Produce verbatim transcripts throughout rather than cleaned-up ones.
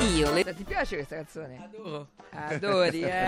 Io le... Ti piace questa canzone? Adoro. Adori, eh.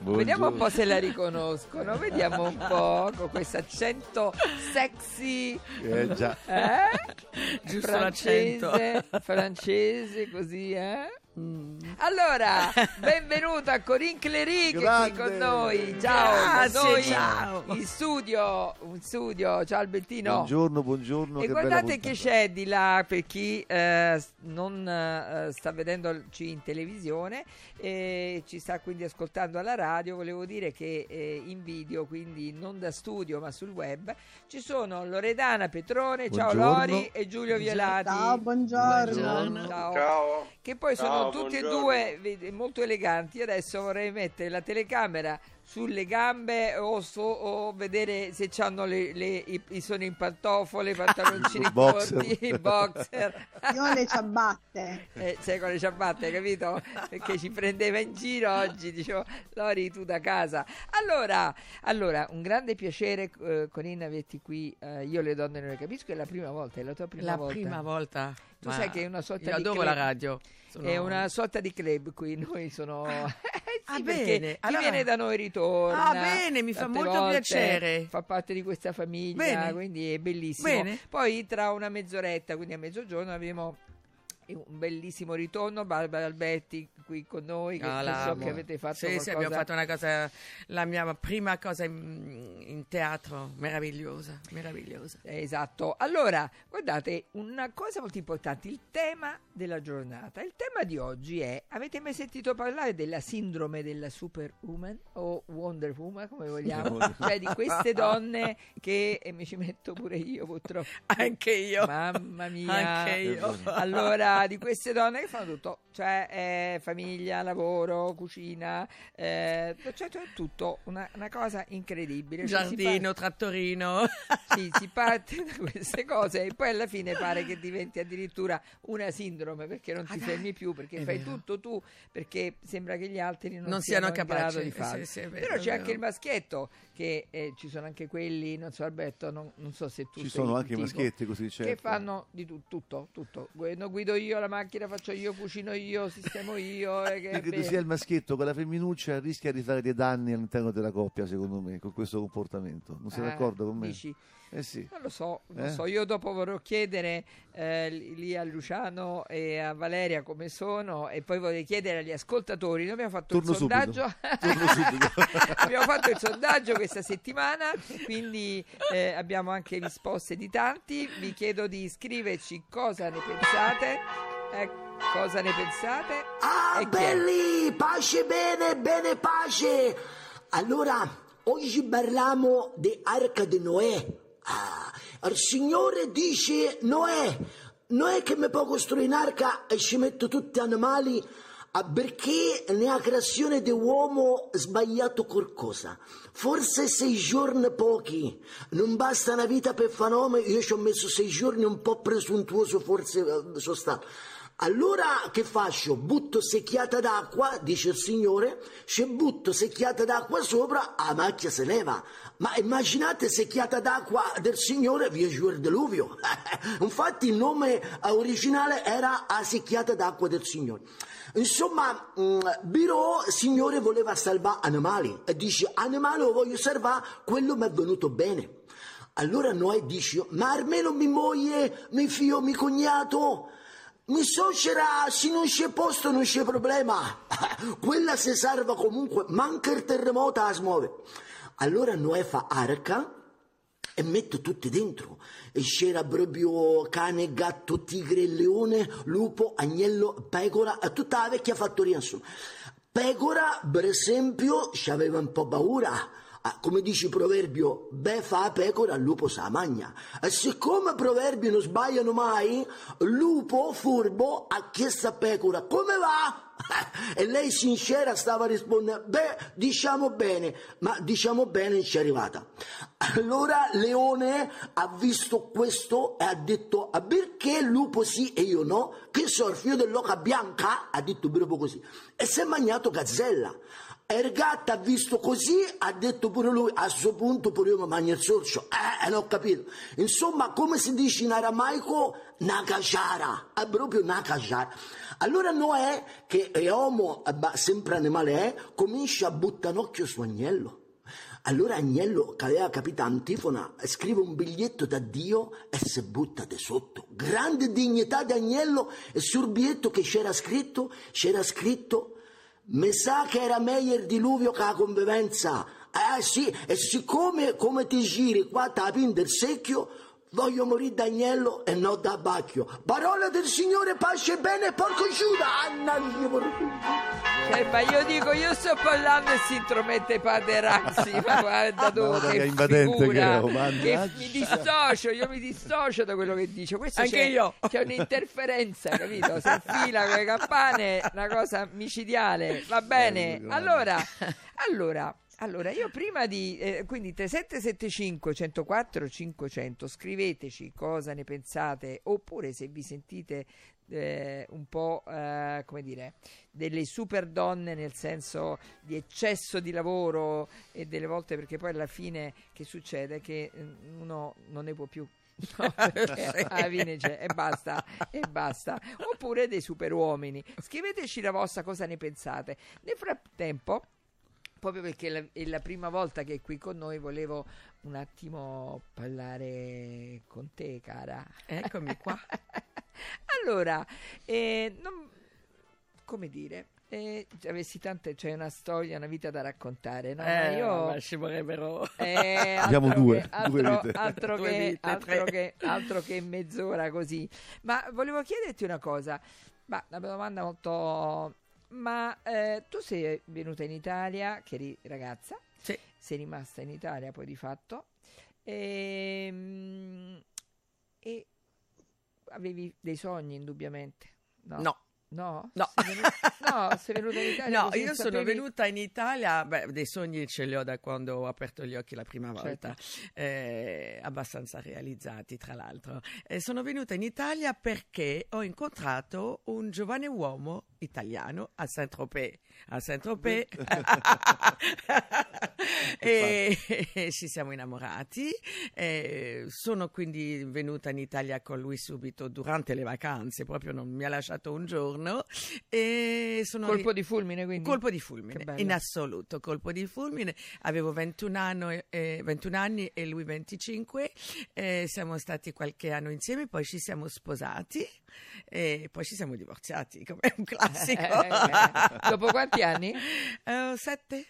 Vediamo un po' se la riconoscono. Vediamo un po' con questo accento sexy. Eh già. Eh? Giusto francese, l'accento. Francese, così, eh? Mm. Allora, benvenuta Corinne Clery che è qui con noi. Ciao, grazie, noi ciao. In studio, in studio, ciao Albertino. Buongiorno, buongiorno. E che guardate che c'è di là per chi eh, non eh, sta vedendoci in televisione e ci sta quindi ascoltando alla radio. Volevo dire che eh, in video, quindi non da studio ma sul web, ci sono Loredana Petrone, buongiorno. Ciao Lori e Giulio Violati. Ciao, buongiorno. Buongiorno. Ciao. Ciao. Che poi ciao. Sono tutti buongiorno. E due molto eleganti. Adesso vorrei mettere la telecamera sulle gambe o, so, o vedere se hanno le, le, i, i sono in pantofole, i pantaloncini corti, i boxer. Io ho le ciabatte. Eh, cioè con le ciabatte, capito? Perché ci prendeva in giro oggi, dicevo, Lori, tu da casa. Allora, allora un grande piacere, eh, Corinne, averti qui. Eh, io le donne non le capisco, è la prima volta, è la tua prima la volta. La prima volta. Tu sai che è una sorta io di adoro club. La radio. Sono... È una sorta di club qui, noi sono... Ah, sì, ah, bene. Chi allora... viene da noi ritorna. Ah, bene, mi fa molto volte, piacere. Fa parte di questa famiglia, bene. Quindi è bellissimo. Bene. Poi tra una mezz'oretta, quindi a mezzogiorno, abbiamo... un bellissimo ritorno, Barbara Alberti qui con noi, che ah, so che avete fatto sì, qualcosa. Sì, abbiamo fatto una cosa, la mia prima cosa in, in teatro, meravigliosa, meravigliosa. Esatto. Allora, guardate, una cosa molto importante, il tema della giornata. Il tema di oggi è, avete mai sentito parlare della sindrome della Superwoman o Wonder Woman, come vogliamo? Cioè di queste donne che, e mi ci metto pure io purtroppo. Anche io. Mamma mia. Anche io. Allora, di queste donne che fanno tutto, cioè eh, famiglia, lavoro, cucina, eh, cioè, cioè tutto, una, una cosa incredibile. Giardino, cioè, trattorino. Sì, si parte da queste cose e poi alla fine pare che diventi addirittura una sindrome perché non ti ah, fermi più, perché fai vero. Tutto tu, perché sembra che gli altri non, non siano, siano capaci di farlo. Sì, sì, vero, però c'è anche il maschietto, che eh, ci sono anche quelli, non so Alberto, non, non so se tu ci sei sono anche i maschietti così certo. Che fanno di tu, tutto, tutto, no, guido io. Io la macchina faccio io, cucino io, sistemo io. Eh, che credo sia il maschietto con la femminuccia rischia di fare dei danni all'interno della coppia, secondo me, con questo comportamento. Non sei ah, d'accordo con me? Dici? Eh sì. Non lo so, non eh? so. Io dopo vorrò chiedere eh, lì a Luciano e a Valeria come sono e poi vorrei chiedere agli ascoltatori. Noi abbiamo fatto Torno il sondaggio. Torno subito. Abbiamo fatto il sondaggio questa settimana, quindi eh, abbiamo anche risposte di tanti. Vi chiedo di iscriverci cosa ne pensate. Ecco. Cosa ne pensate? Ah, e belli! Pace bene, bene pace! Allora, oggi parliamo di Arca di Noè. Ah, il Signore dice Noè, Noè che mi può costruire un'arca e ci metto tutti gli animali perché nella creazione dell'uomo ha sbagliato qualcosa. Forse sei giorni pochi, non basta una vita per fenomeno, io ci ho messo sei giorni un po' presuntuoso forse sono stato. Allora che faccio? Butto secchiata d'acqua, dice il Signore, se butto secchiata d'acqua sopra, la macchia se leva. Ma immaginate secchiata d'acqua del Signore, via giù il diluvio. Infatti il nome originale era a secchiata d'acqua del Signore. Insomma, però il Signore voleva salvare animali e dice animale lo voglio salvare, quello mi è venuto bene. Allora Noè dice, ma almeno mia moglie, mio figlio, mio cognato... Mi suocera, se non c'è posto non c'è problema, quella si salva comunque, manca il terremoto la smuove. Allora Noè fa arca e mette tutti dentro, e c'era proprio cane, gatto, tigre, leone, lupo, agnello, pecora, tutta la vecchia fattoria insomma. Pecora per esempio ci aveva un po' paura. Come dice il proverbio, beh fa la pecora, il lupo sa magna. E siccome i proverbi non sbagliano mai, il lupo furbo ha chiesto a pecora, come va? E lei sincera stava rispondendo, beh diciamo bene, ma diciamo bene non ci è arrivata. Allora leone ha visto questo e ha detto, ah, perché il lupo sì e io no? Che so, il figlio dell'oca bianca, ha detto proprio così, e si è mangiato gazzella. Ergatta ha visto così, ha detto pure lui, a suo punto pure io mi mangio il sorcio, eh, non ho capito. Insomma, come si dice in aramaico, nakashara, è proprio nakashara. Allora Noè, che è uomo, sempre animale è, comincia a buttare un occhio su Agnello. Allora Agnello, che aveva capito Antifona, scrive un biglietto da Dio e si butta di sotto. Grande dignità di Agnello, e sul biglietto che c'era scritto, c'era scritto, mi sa che era meglio il diluvio che la convivenza. Eh sì, e siccome come ti giri qua ti apri del secchio, voglio morire d'agnello e non da bacchio. Parola del Signore, pace bene, porco Giuda. Eh, ma io dico, io sto parlando e si intromette Padre Razzi, ma guarda dove, no, che figura, che, che mi dissocio, io mi dissocio da quello che dice. Questo anche io. C'è un'interferenza, capito? Si infila con le campane, una cosa micidiale. Va bene, allora, allora... Allora, io prima di... Eh, quindi tre sette sette cinque, uno zero quattro, cinque zero zero, scriveteci cosa ne pensate, oppure se vi sentite eh, un po', eh, come dire, delle super donne nel senso di eccesso di lavoro, e delle volte, perché poi alla fine che succede? Che uno non ne può più. No, alla fine c'è, e basta, e basta. Oppure dei super uomini. Scriveteci la vostra, cosa ne pensate. Nel frattempo... Proprio perché la, è la prima volta che è qui con noi, volevo un attimo parlare con te, cara. Eccomi qua. Allora, eh, non, come dire, eh, avessi tante, c'è cioè una storia, una vita da raccontare, no? Eh, io, ma ci vorrebbero. Eh, abbiamo due, altro che mezz'ora così. Ma volevo chiederti una cosa, ma una domanda molto... Ma eh, tu sei venuta in Italia, che eri ragazza, sì. Sei rimasta in Italia poi di fatto, e, e avevi dei sogni indubbiamente, no? No. No? No. Sei venuta, no, sei venuta in Italia. No, io sono sapevi... venuta in Italia, beh, dei sogni ce li ho da quando ho aperto gli occhi la prima volta, certo. eh, abbastanza realizzati tra l'altro. Eh, sono venuta in Italia perché ho incontrato un giovane uomo italiano a Saint-Tropez, a Saint-Tropez e, e ci siamo innamorati. Eh, sono quindi venuta in Italia con lui subito durante le vacanze, proprio non mi ha lasciato un giorno, e sono colpo di fulmine, quindi colpo di fulmine in assoluto, colpo di fulmine. Avevo ventuno anni, eh, ventuno anni e lui venticinque, eh, siamo stati qualche anno insieme, poi ci siamo sposati e poi ci siamo divorziati, come un classico. eh, eh, eh. Dopo quanti anni? Uh, sette.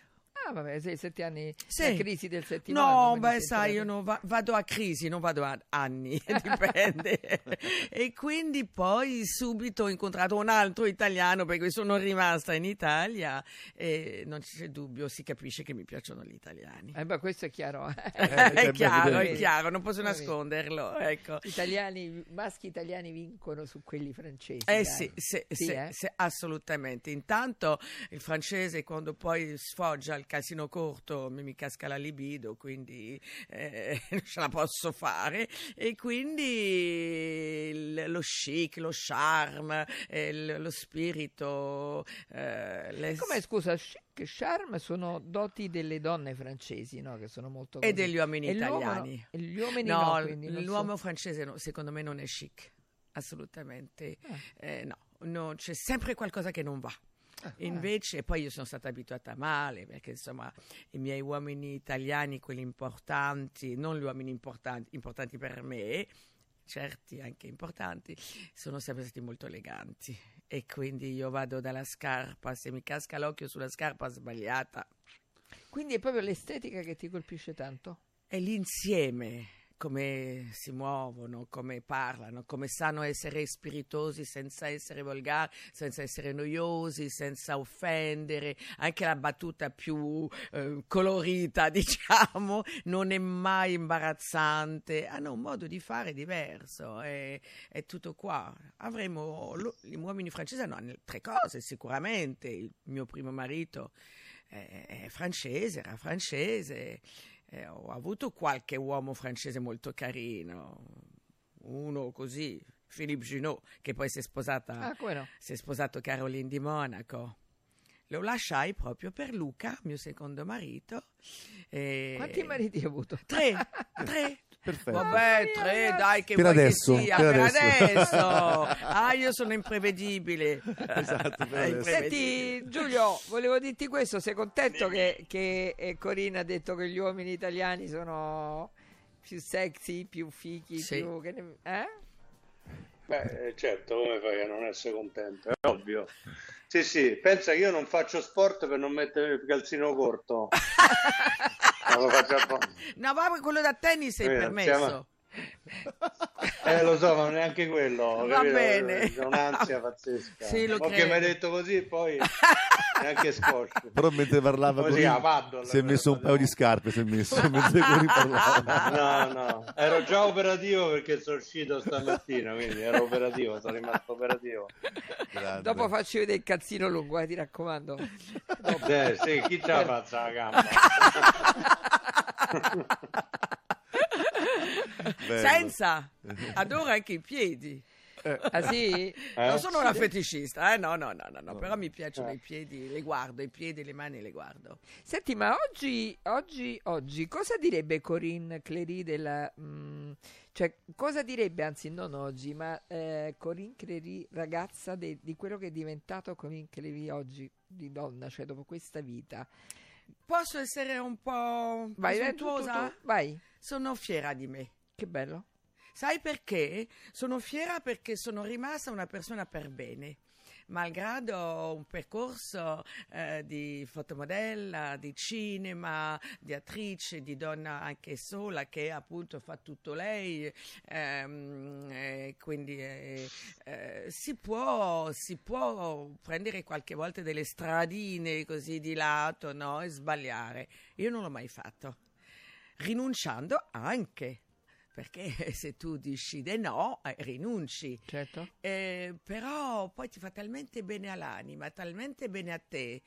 Ah, vabbè, sei sette anni, sì. La crisi del settimana. No, beh, sai, io non va, vado a crisi, non vado a anni, dipende. E quindi poi subito ho incontrato un altro italiano, perché sono rimasta in Italia, e non c'è dubbio, si capisce che mi piacciono gli italiani. Eh, beh, questo è chiaro. È chiaro, è chiaro, non posso nasconderlo, ecco. Italiani, maschi italiani vincono su quelli francesi. Eh sì, sì, sì, sì, eh? Sì, assolutamente. Intanto il francese, quando poi sfoggia il calzino corto, mi casca la libido, quindi eh, non ce la posso fare, e quindi il, lo chic, lo charme, eh, lo spirito, eh, le... Come, scusa, chic e charme sono doti delle donne francesi, no? Che sono molto e degli uomini e italiani, no, gli uomini no, no l'uomo so... francese no, secondo me non è chic assolutamente, eh. Eh, no, no, c'è sempre qualcosa che non va. Invece poi io sono stata abituata male, perché insomma i miei uomini italiani, quelli importanti, non gli uomini importanti, importanti per me, certi anche importanti, sono sempre stati molto eleganti, e quindi io vado dalla scarpa, se mi casca l'occhio sulla scarpa sbagliata. Quindi è proprio l'estetica che ti colpisce tanto? È l'insieme, come si muovono, come parlano, come sanno essere spiritosi senza essere volgari, senza essere noiosi, senza offendere. Anche la battuta più eh, colorita, diciamo, non è mai imbarazzante, hanno un modo di fare diverso, è, è tutto qua. Avremo, gli uomini francesi hanno tre cose sicuramente. Il mio primo marito è, è francese, era francese. Eh, ho avuto qualche uomo francese molto carino, uno così, Philippe Junot, che poi si è sposata, ah, si è sposato Caroline di Monaco, lo lasciai proprio per Luca, mio secondo marito. E... Quanti mariti hai avuto? Tre, tre. Perfetto. Vabbè, tre, dai, che per adesso, che sia, per, per adesso. adesso. Ah, io sono imprevedibile. Esatto, per adesso. Senti, Giulio, volevo dirti questo, sei contento che, che Corinne ha detto che gli uomini italiani sono più sexy, più fichi, sì. più... Che ne... eh? Beh, certo, come fai a non essere contento? È ovvio. Sì, sì, pensa che io non faccio sport per non mettere il calzino corto. Lo faccio no, ma quello da tennis è eh, permesso. Siamo... Eh, lo so, ma neanche quello. Va capito? Bene. È un'ansia pazzesca. Sì, lo credo. Che mi hai detto così, poi neanche scotch. Però mentre parlava così, Cori, si è messo un paio di scarpe, si è messo, mentre Cori parlava. No, no, ero già operativo perché sono uscito stamattina, quindi ero operativo, sono rimasto operativo. Grande. Dopo faccio vedere il calzino lungo, eh, ti raccomando. Eh, sì, chi ce la faccia la gamba? Bello. Senza, adoro anche i piedi. Eh. Ah sì? Eh? Non sono una feticista, eh? no, no, no, no, no. no. Però mi piacciono eh. i piedi, le guardo, i piedi, le mani le guardo. Senti, ma oggi, oggi, oggi cosa direbbe Corinne Clery della... Mh, cioè, cosa direbbe, anzi non oggi, ma eh, Corinne Clery, ragazza, de, di quello che è diventato Corinne Clery oggi, di donna, cioè dopo questa vita? Posso essere un po' presuntuosa? Vai. Sono fiera di me. Che bello. Sai perché? Sono fiera perché sono rimasta una persona per bene, malgrado un percorso eh, di fotomodella, di cinema, di attrice, di donna anche sola che appunto fa tutto lei, ehm, eh, quindi eh, eh, si può, si può prendere qualche volta delle stradine così di lato, no? E sbagliare. Io non l'ho mai fatto, rinunciando anche. Perché se tu dici di no, rinunci. Certo. Eh, però poi ti fa talmente bene all'anima, talmente bene a te.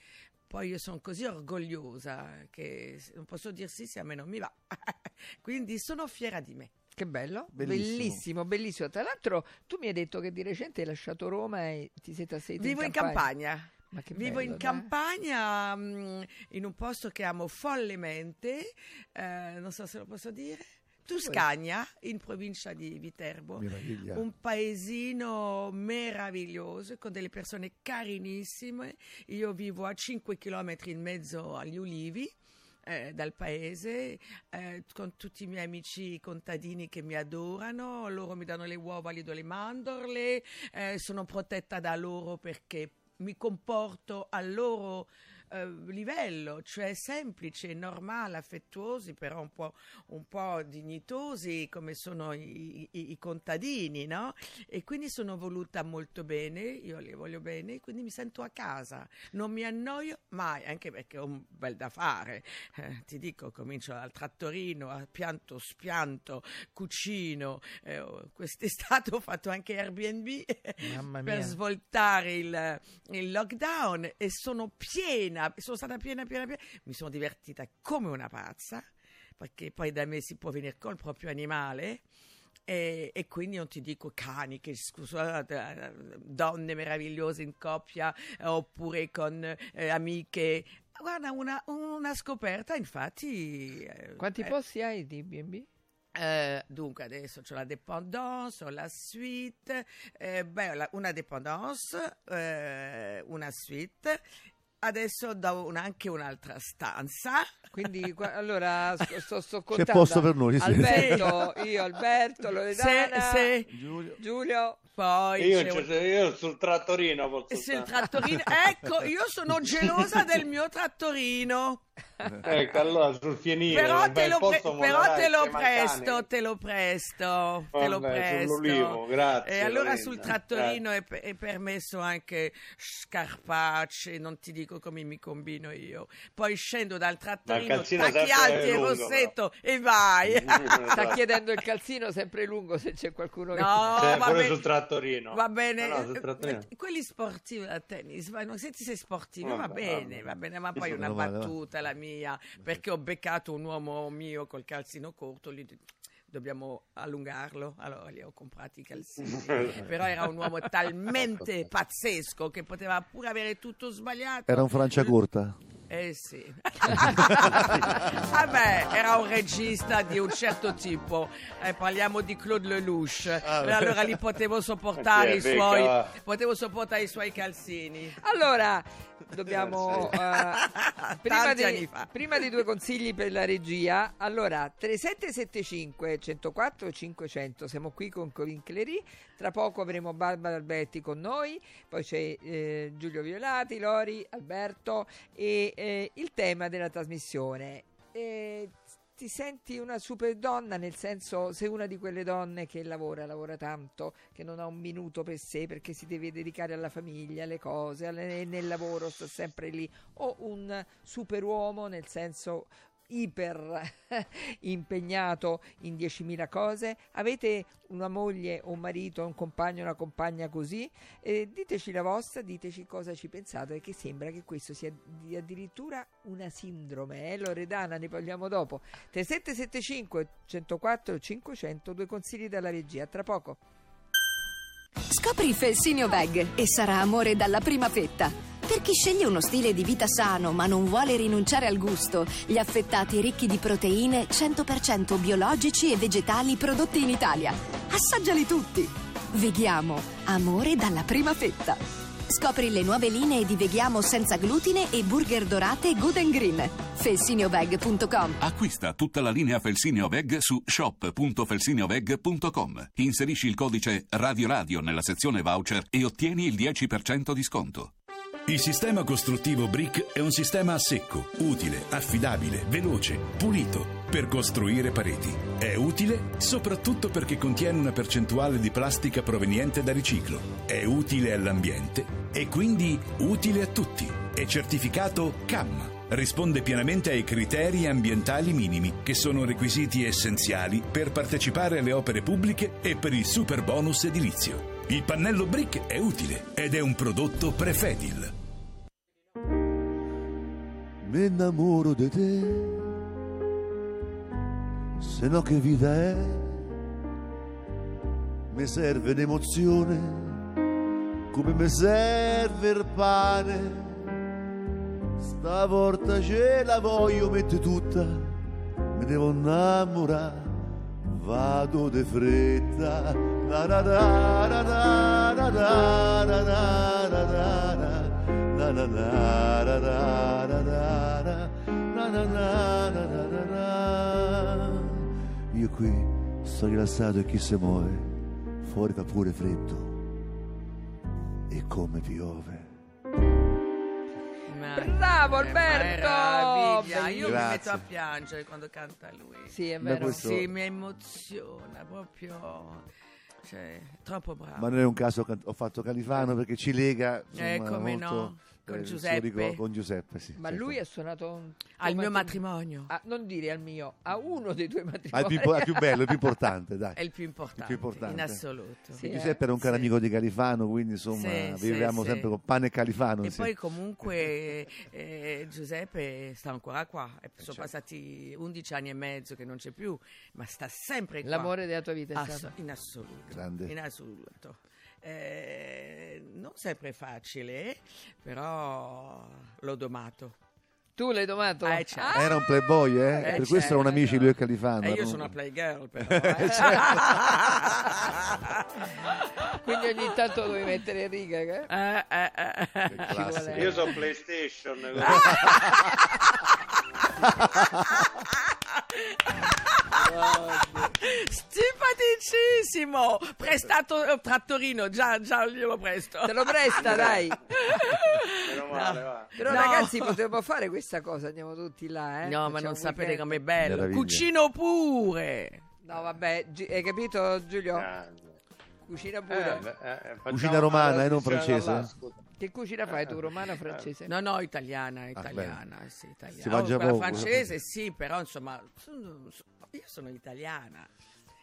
Poi io sono così orgogliosa che non posso dir sì se a me non mi va. Quindi sono fiera di me. Che bello, bellissimo. bellissimo, bellissimo. Tra l'altro tu mi hai detto che di recente hai lasciato Roma e ti sei trasferita in Campania. Vivo in Campania. Ma che Vivo bello, in Campania, mh, in un posto che amo follemente, eh, non so se lo posso dire. Tuscania, in provincia di Viterbo, Meraviglia. Un paesino meraviglioso con delle persone carinissime. Io vivo a cinque chilometri in mezzo agli ulivi eh, dal paese, eh, con tutti i miei amici contadini che mi adorano. Loro mi danno le uova, gli do le mandorle, eh, sono protetta da loro perché mi comporto a loro Uh, livello, cioè semplice, normale, affettuosi, però un po', un po' dignitosi come sono i, i, i contadini, no? E quindi sono voluta molto bene, io li voglio bene, quindi mi sento a casa, non mi annoio mai, anche perché ho un bel da fare, eh, ti dico, comincio al trattorino, a pianto spianto, cucino, eh, quest'estate ho fatto anche Airbnb per svoltare il, il lockdown e sono piena sono stata piena, piena, piena, mi sono divertita come una pazza, perché poi da me si può venire col proprio animale e, e quindi non ti dico cani, che scusate, donne meravigliose in coppia oppure con eh, amiche. Guarda, una, una scoperta, infatti. Eh, Quanti eh, posti hai di B and B? Eh, dunque adesso c'ho la dépendance, ho la suite, eh, beh, la, una dépendance, eh, una suite. Adesso do un, anche un'altra stanza. Quindi qua, allora sto, sto, sto contando. C'è posto per noi. Alberto, sì. io, Alberto, Loredana, sì, sì. Giulio. Giulio. Poi io, c'è un... io sul trattorino posso sul trattorino. Ecco, io sono gelosa del mio trattorino. Ecco, allora sul fienile. Però te lo, pre- però te lo presto, te lo presto, Vabbè, te lo presto. Grazie, e allora Lorena, sul trattorino è, è permesso anche scarpacce, non ti dico come mi combino io. Poi scendo dal trattorino, tacchi alti e rossetto però. E vai. Sta chiedendo il calzino sempre lungo se c'è qualcuno che... No, cioè, va bene. Sul trattorino. Va bene. No, no, trattorino. Quelli sportivi da tennis, se ti sei sportivo va bene, va bene, ma poi una battuta la mia, perché ho beccato un uomo mio col calzino corto, gli dico dobbiamo allungarlo, allora gli ho comprati i calzini. Però era un uomo talmente pazzesco che poteva pure avere tutto sbagliato. Era un Franciacorta. Eh sì. Vabbè, era un regista di un certo tipo, eh, parliamo di Claude Lelouch. Ah, allora li potevo sopportare i suoi becca. Potevo sopportare i suoi calzini. Allora dobbiamo uh, prima, di, prima di due consigli per la regia. Allora tre sette sette cinque uno zero quattro cinque zero zero, siamo qui con Corinne Clery. Tra poco avremo Barbara Alberti con noi, poi c'è eh, Giulio Violati, Lori, Alberto e Eh, il tema della trasmissione, eh, ti senti una super donna, nel senso, sei una di quelle donne che lavora, lavora tanto, che non ha un minuto per sé perché si deve dedicare alla famiglia, alle cose, alle, nel lavoro sta sempre lì, o un superuomo, nel senso iper impegnato in diecimila cose? Avete una moglie, un marito, un compagno, una compagna così? Eh, diteci la vostra, diteci cosa ci pensate, perché sembra che questo sia di addirittura una sindrome, eh? Loredana, ne parliamo dopo. Tre sette sette cinque uno zero quattro cinque zero zero, due consigli dalla regia, tra poco. Scopri FelsinioVeg e sarà amore dalla prima fetta. Per chi sceglie uno stile di vita sano ma non vuole rinunciare al gusto, gli affettati ricchi di proteine cento per cento biologici e vegetali prodotti in Italia. Assaggiali tutti! Veghiamo, amore dalla prima fetta. Scopri le nuove linee di Veghiamo senza glutine e burger dorate good and green. Felsinio Veg punto com. Acquista tutta la linea FelsinioVeg su shop punto felsinio veg punto com. Inserisci il codice Radio Radio nella sezione voucher e ottieni il dieci per cento di sconto. Il sistema costruttivo Brick è un sistema a secco, utile, affidabile, veloce, pulito per costruire pareti. È utile soprattutto perché contiene una percentuale di plastica proveniente da riciclo. È utile all'ambiente e quindi utile a tutti. È certificato C A M. Risponde pienamente ai criteri ambientali minimi, che sono requisiti essenziali per partecipare alle opere pubbliche e per il super bonus edilizio. Il pannello Brick è utile ed è un prodotto Prefedil. Mi innamoro di te, se no che vita è? Mi serve l'emozione come mi serve il pane. Stavolta ce la voglio mettere tutta, mi devo innamorare, vado de fretta. La la la la la la la la la la la. Io qui sto rilassato e chi si muove, fuori fa pure freddo e come piove. Bravo Alberto! Io Grazie. Mi metto a piangere quando canta lui. Sì, è vero. Questo... Sì, mi emoziona proprio. Cioè, troppo bravo. Ma non è un caso che ho fatto Califano, perché ci lega, insomma, eh, come molto, no, con eh, Giuseppe, ricordo, con Giuseppe sì, ma certo. Lui ha suonato un... al mio matrimonio, matrimonio. A, non dire al mio, a uno dei due matrimoni, al più, al più bello, il più importante, dai. È il più importante, il più importante in assoluto, sì, eh? Giuseppe era un caro sì. amico di Califano, quindi insomma sì, viviamo sì, sempre sì. con pane e Califano e sì. Poi comunque eh, Giuseppe sta ancora qua, eh, sono certo. passati undici anni e mezzo che non c'è più, ma sta sempre qua. L'amore della tua vita è stato in assoluto grande, in assoluto. Eh, non sempre facile, però l'ho domato. Tu l'hai domato? Eh, ah, era un playboy, eh? Eh, per certo. Questo erano amici lui e Califano. Eh, io sono una playgirl, però. Eh. Quindi ogni tanto devi mettere in riga, eh? Eh, eh, eh. Io sono PlayStation. Simpaticissimo, prestato eh, trattorino, già già glielo presto. Te lo presta, dai. Meno male, no. Va. Però no. Ragazzi, potremmo fare questa cosa, andiamo tutti là, eh? No, facciamo, ma non sapete com'è bello. Meraviglia. Cucino pure. No, vabbè, gi- hai capito Giulio? Grande. Cucina pure. Eh, eh, cucina romana e eh, non francese. All'asco. Che cucina fai tu, romana o francese? No, no, italiana, italiana, ah, sì, italiana. Si mangia oh, poco. Quella francese sì, però insomma, sono, sono, io sono italiana.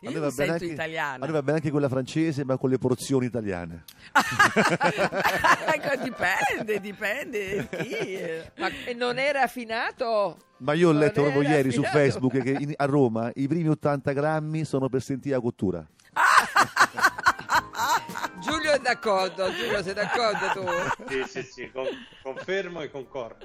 Io mi sento anche, italiana. A noi va bene anche quella francese, ma con le porzioni italiane. dipende, dipende. Chi? Ma non era affinato? Ma io ho non letto proprio ieri affinato. Su Facebook che in, a Roma i primi ottanta grammi sono per sentire la cottura. Giulio è d'accordo, Giulio sei d'accordo tu? Sì, sì, sì, con, confermo e concordo.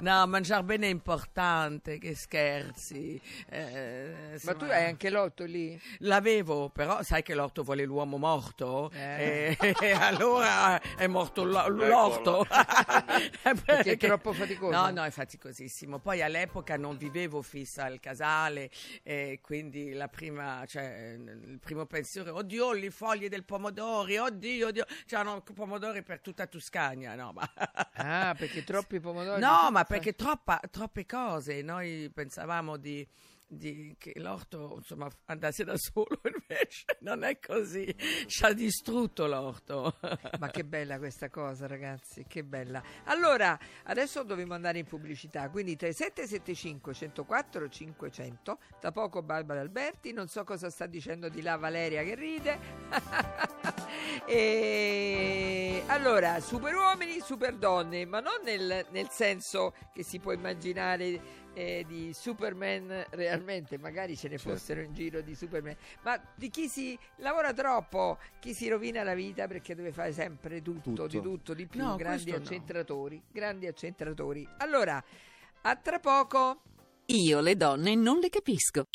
No, mangiare bene è importante, che scherzi. Eh, ma tu hai anche l'orto lì? L'avevo, però sai che l'orto vuole l'uomo morto? Eh. E, e allora è morto l'orto. Perché è troppo faticoso. No, no, è faticosissimo. Poi all'epoca non vivevo fissa al casale, eh, quindi la prima... Cioè, il primo pensiero, oddio le foglie del pomodori, oddio, oddio. C'erano pomodori per tutta Tuscania, no? Ma... Ah, perché troppi pomodori? No, ma perché troppa, troppe cose. Noi pensavamo di, di che l'orto insomma andasse da solo, invece non è così. Ci ha distrutto l'orto. Ma che bella questa cosa, ragazzi, che bella. Allora, adesso dobbiamo andare in pubblicità, quindi tre sette sette cinque, uno zero quattro, cinque zero zero. Da poco Barbara Alberti, non so cosa sta dicendo di là Valeria che ride. E allora, super uomini, super donne, ma non nel, nel senso che si può immaginare Eh, di Superman realmente, magari ce ne fossero in giro di Superman, ma di chi si lavora troppo, chi si rovina la vita perché deve fare sempre tutto, tutto. di tutto, di più, no, grandi accentratori, no. grandi accentratori. Allora, a tra poco. Io le donne non le capisco.